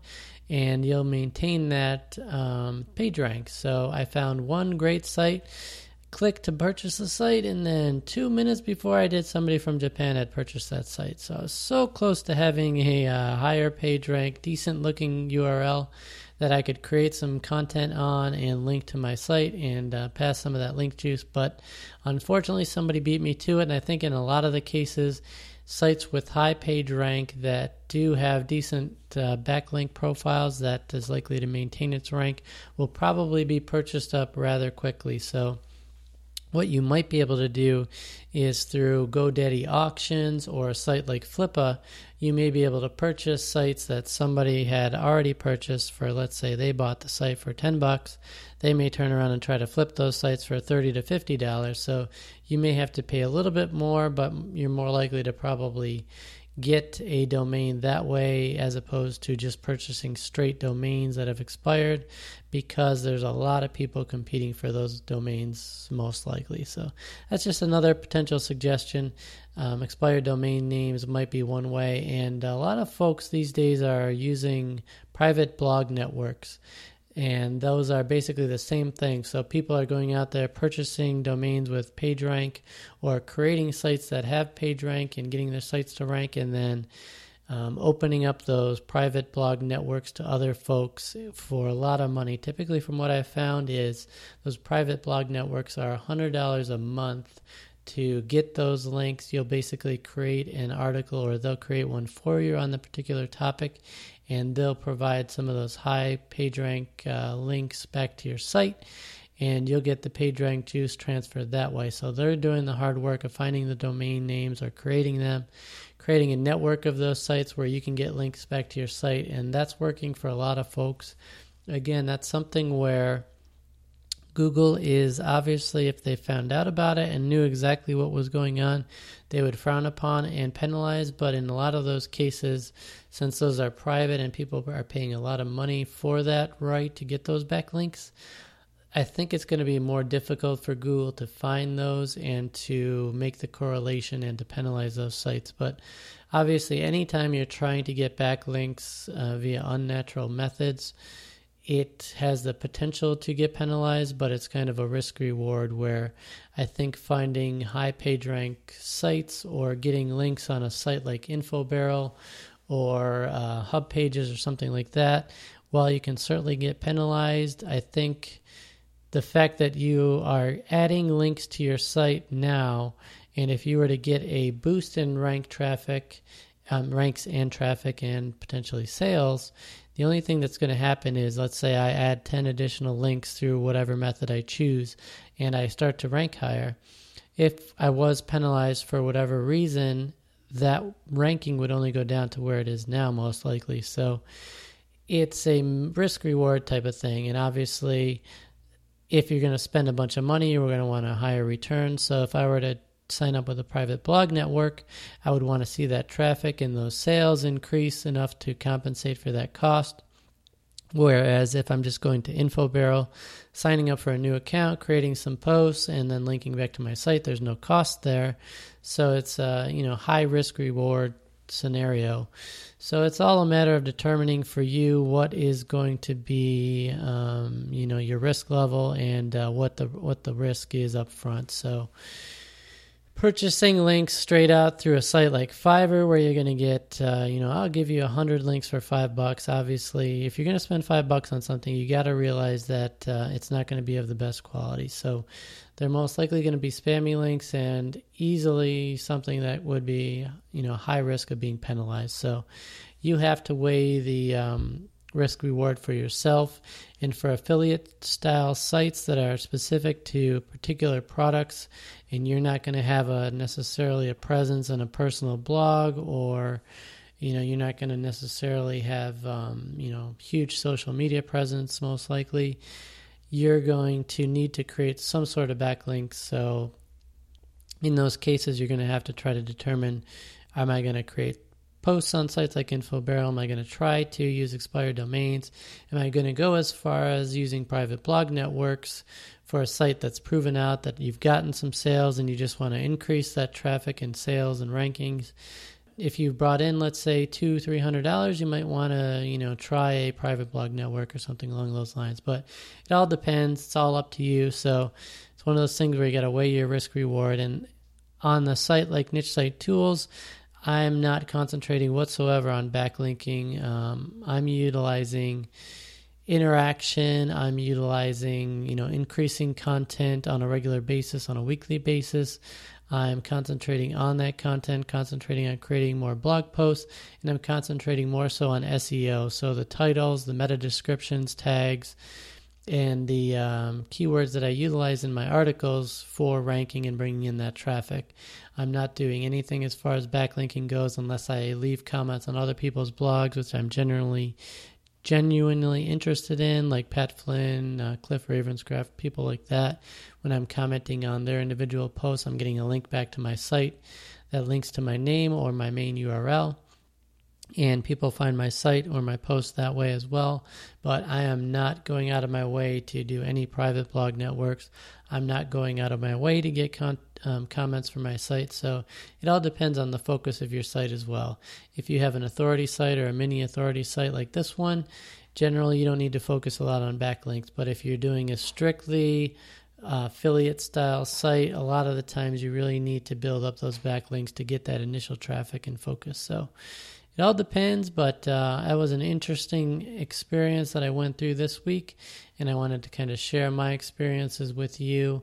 and you'll maintain that um, page rank. So I found one great site, click to purchase the site, and then two minutes before I did, somebody from Japan had purchased that site. So I was so close to having a uh, higher page rank, decent looking U R L that I could create some content on and link to my site and uh, pass some of that link juice. But unfortunately, somebody beat me to it. And I think in a lot of the cases, sites with high page rank that do have decent uh, backlink profiles that is likely to maintain its rank will probably be purchased up rather quickly. So what you might be able to do is through GoDaddy Auctions or a site like Flippa, you may be able to purchase sites that somebody had already purchased for, let's say they bought the site for ten bucks. They may turn around and try to flip those sites for thirty to fifty dollars. So you may have to pay a little bit more, but you're more likely to probably get a domain that way as opposed to just purchasing straight domains that have expired, because there's a lot of people competing for those domains most likely. So that's just another potential suggestion. Um, expired domain names might be one way, and a lot of folks these days are using private blog networks, and those are basically the same thing. So people are going out there purchasing domains with PageRank or creating sites that have PageRank and getting their sites to rank, and then um, opening up those private blog networks to other folks for a lot of money. Typically, from what I've found, is those private blog networks are one hundred dollars a month to get those links. You'll basically create an article, or they'll create one for you on the particular topic, and they'll provide some of those high PageRank uh, links back to your site, and you'll get the PageRank juice transferred that way. So they're doing the hard work of finding the domain names or creating them, creating a network of those sites where you can get links back to your site, and that's working for a lot of folks. Again, that's something where Google is obviously, if they found out about it and knew exactly what was going on, they would frown upon and penalize. But in a lot of those cases, since those are private and people are paying a lot of money for that right to get those backlinks, I think it's going to be more difficult for Google to find those and to make the correlation and to penalize those sites. But obviously, anytime you're trying to get backlinks uh, via unnatural methods, it has the potential to get penalized, but it's kind of a risk reward where I think finding high PageRank sites or getting links on a site like InfoBarrel or uh, HubPages or something like that, while you can certainly get penalized, I think the fact that you are adding links to your site now, and if you were to get a boost in rank traffic, um, ranks and traffic and potentially sales, the only thing that's going to happen is, let's say I add ten additional links through whatever method I choose, and I start to rank higher. If I was penalized for whatever reason, that ranking would only go down to where it is now, most likely. So it's a risk-reward type of thing, and obviously, if you're going to spend a bunch of money, you're going to want a higher return. So if I were to sign up with a private blog network, I would want to see that traffic and those sales increase enough to compensate for that cost. Whereas if I'm just going to InfoBarrel, signing up for a new account, creating some posts, and then linking back to my site, there's no cost there. So it's a, you know, high risk reward scenario. So it's all a matter of determining for you what is going to be, um, you know, your risk level and uh, what the what the risk is up front. So purchasing links straight out through a site like Fiverr, where you're going to get, uh, you know, I'll give you one hundred links for five bucks. Obviously, if you're going to spend five bucks on something, you got to realize that uh, it's not going to be of the best quality. So they're most likely going to be spammy links and easily something that would be, you know, high risk of being penalized. So you have to weigh the um, risk reward for yourself. And for affiliate style sites that are specific to particular products, and you're not going to have a necessarily a presence in a personal blog, or, you know, you're not going to necessarily have, um, you know, huge social media presence, most likely, you're going to need to create some sort of backlinks. So in those cases, you're going to have to try to determine, am I going to create posts on sites like InfoBarrel? Am I going to try to use expired domains? Am I going to go as far as using private blog networks for a site that's proven out that you've gotten some sales and you just want to increase that traffic and sales and rankings? If you brought in, let's say, two, three hundred dollars, you might want to, you know, try a private blog network or something along those lines. But it all depends. It's all up to you. So it's one of those things where you got to weigh your risk reward. And on the site like Niche Site Tools, I'm not concentrating whatsoever on backlinking. Um, I'm utilizing interaction. I'm utilizing, you know, increasing content on a regular basis, on a weekly basis. I'm concentrating on that content, concentrating on creating more blog posts, and I'm concentrating more so on S E O. So the titles, the meta descriptions, tags, and the um, keywords that I utilize in my articles for ranking and bringing in that traffic. I'm not doing anything as far as backlinking goes unless I leave comments on other people's blogs, which I'm generally genuinely interested in, like Pat Flynn, uh, Cliff Ravenscraft, people like that. When I'm commenting on their individual posts, I'm getting a link back to my site that links to my name or my main U R L. And people find my site or my post that way as well. But I am not going out of my way to do any private blog networks. I'm not going out of my way to get con- um, comments from my site. So it all depends on the focus of your site as well. If you have an authority site or a mini authority site like this one, generally you don't need to focus a lot on backlinks. But if you're doing a strictly Uh, affiliate style site, a lot of the times you really need to build up those backlinks to get that initial traffic and focus. So it all depends, but uh, it was an interesting experience that I went through this week, and I wanted to kind of share my experiences with you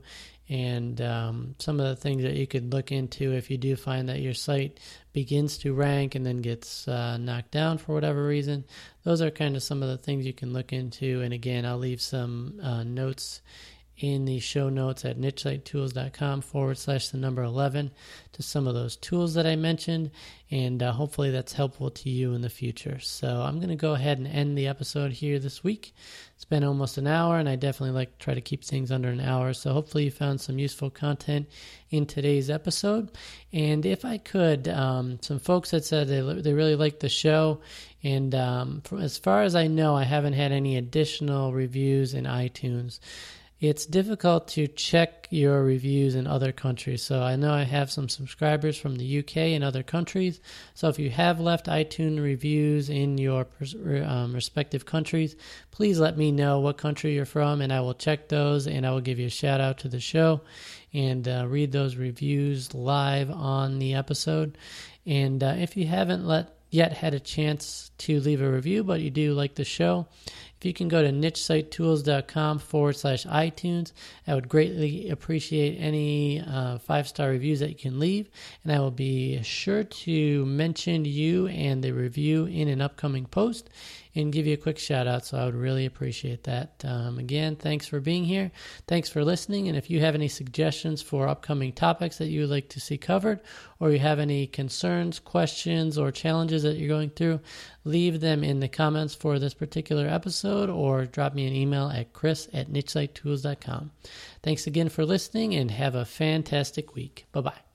and um, some of the things that you could look into if you do find that your site begins to rank and then gets uh, knocked down for whatever reason. Those are kind of some of the things you can look into, and again, I'll leave some uh, notes in the show notes at nichesitetools.com forward slash the number eleven to some of those tools that I mentioned, and uh, hopefully that's helpful to you in the future. So I'm going to go ahead and end the episode here this week. It's been almost an hour, and I definitely like to try to keep things under an hour, so hopefully you found some useful content in today's episode. And if I could, um, some folks that said they, they really liked the show, and um, from, as far as I know, I haven't had any additional reviews in iTunes. It's difficult to check your reviews in other countries. So I know I have some subscribers from the U K and other countries. So if you have left iTunes reviews in your um, respective countries, please let me know what country you're from, and I will check those, and I will give you a shout out to the show and uh, read those reviews live on the episode. And uh, if you haven't let yet had a chance to leave a review, but you do like the show, if you can go to nichesitetools.com forward slash iTunes, I would greatly appreciate any uh, five-star reviews that you can leave, and I will be sure to mention you and the review in an upcoming post and give you a quick shout-out, so I would really appreciate that. Um, again, thanks for being here. Thanks for listening, and if you have any suggestions for upcoming topics that you would like to see covered, or you have any concerns, questions, or challenges that you're going through, leave them in the comments for this particular episode or drop me an email at chris at nichesitetools.com. Thanks again for listening and have a fantastic week. Bye-bye.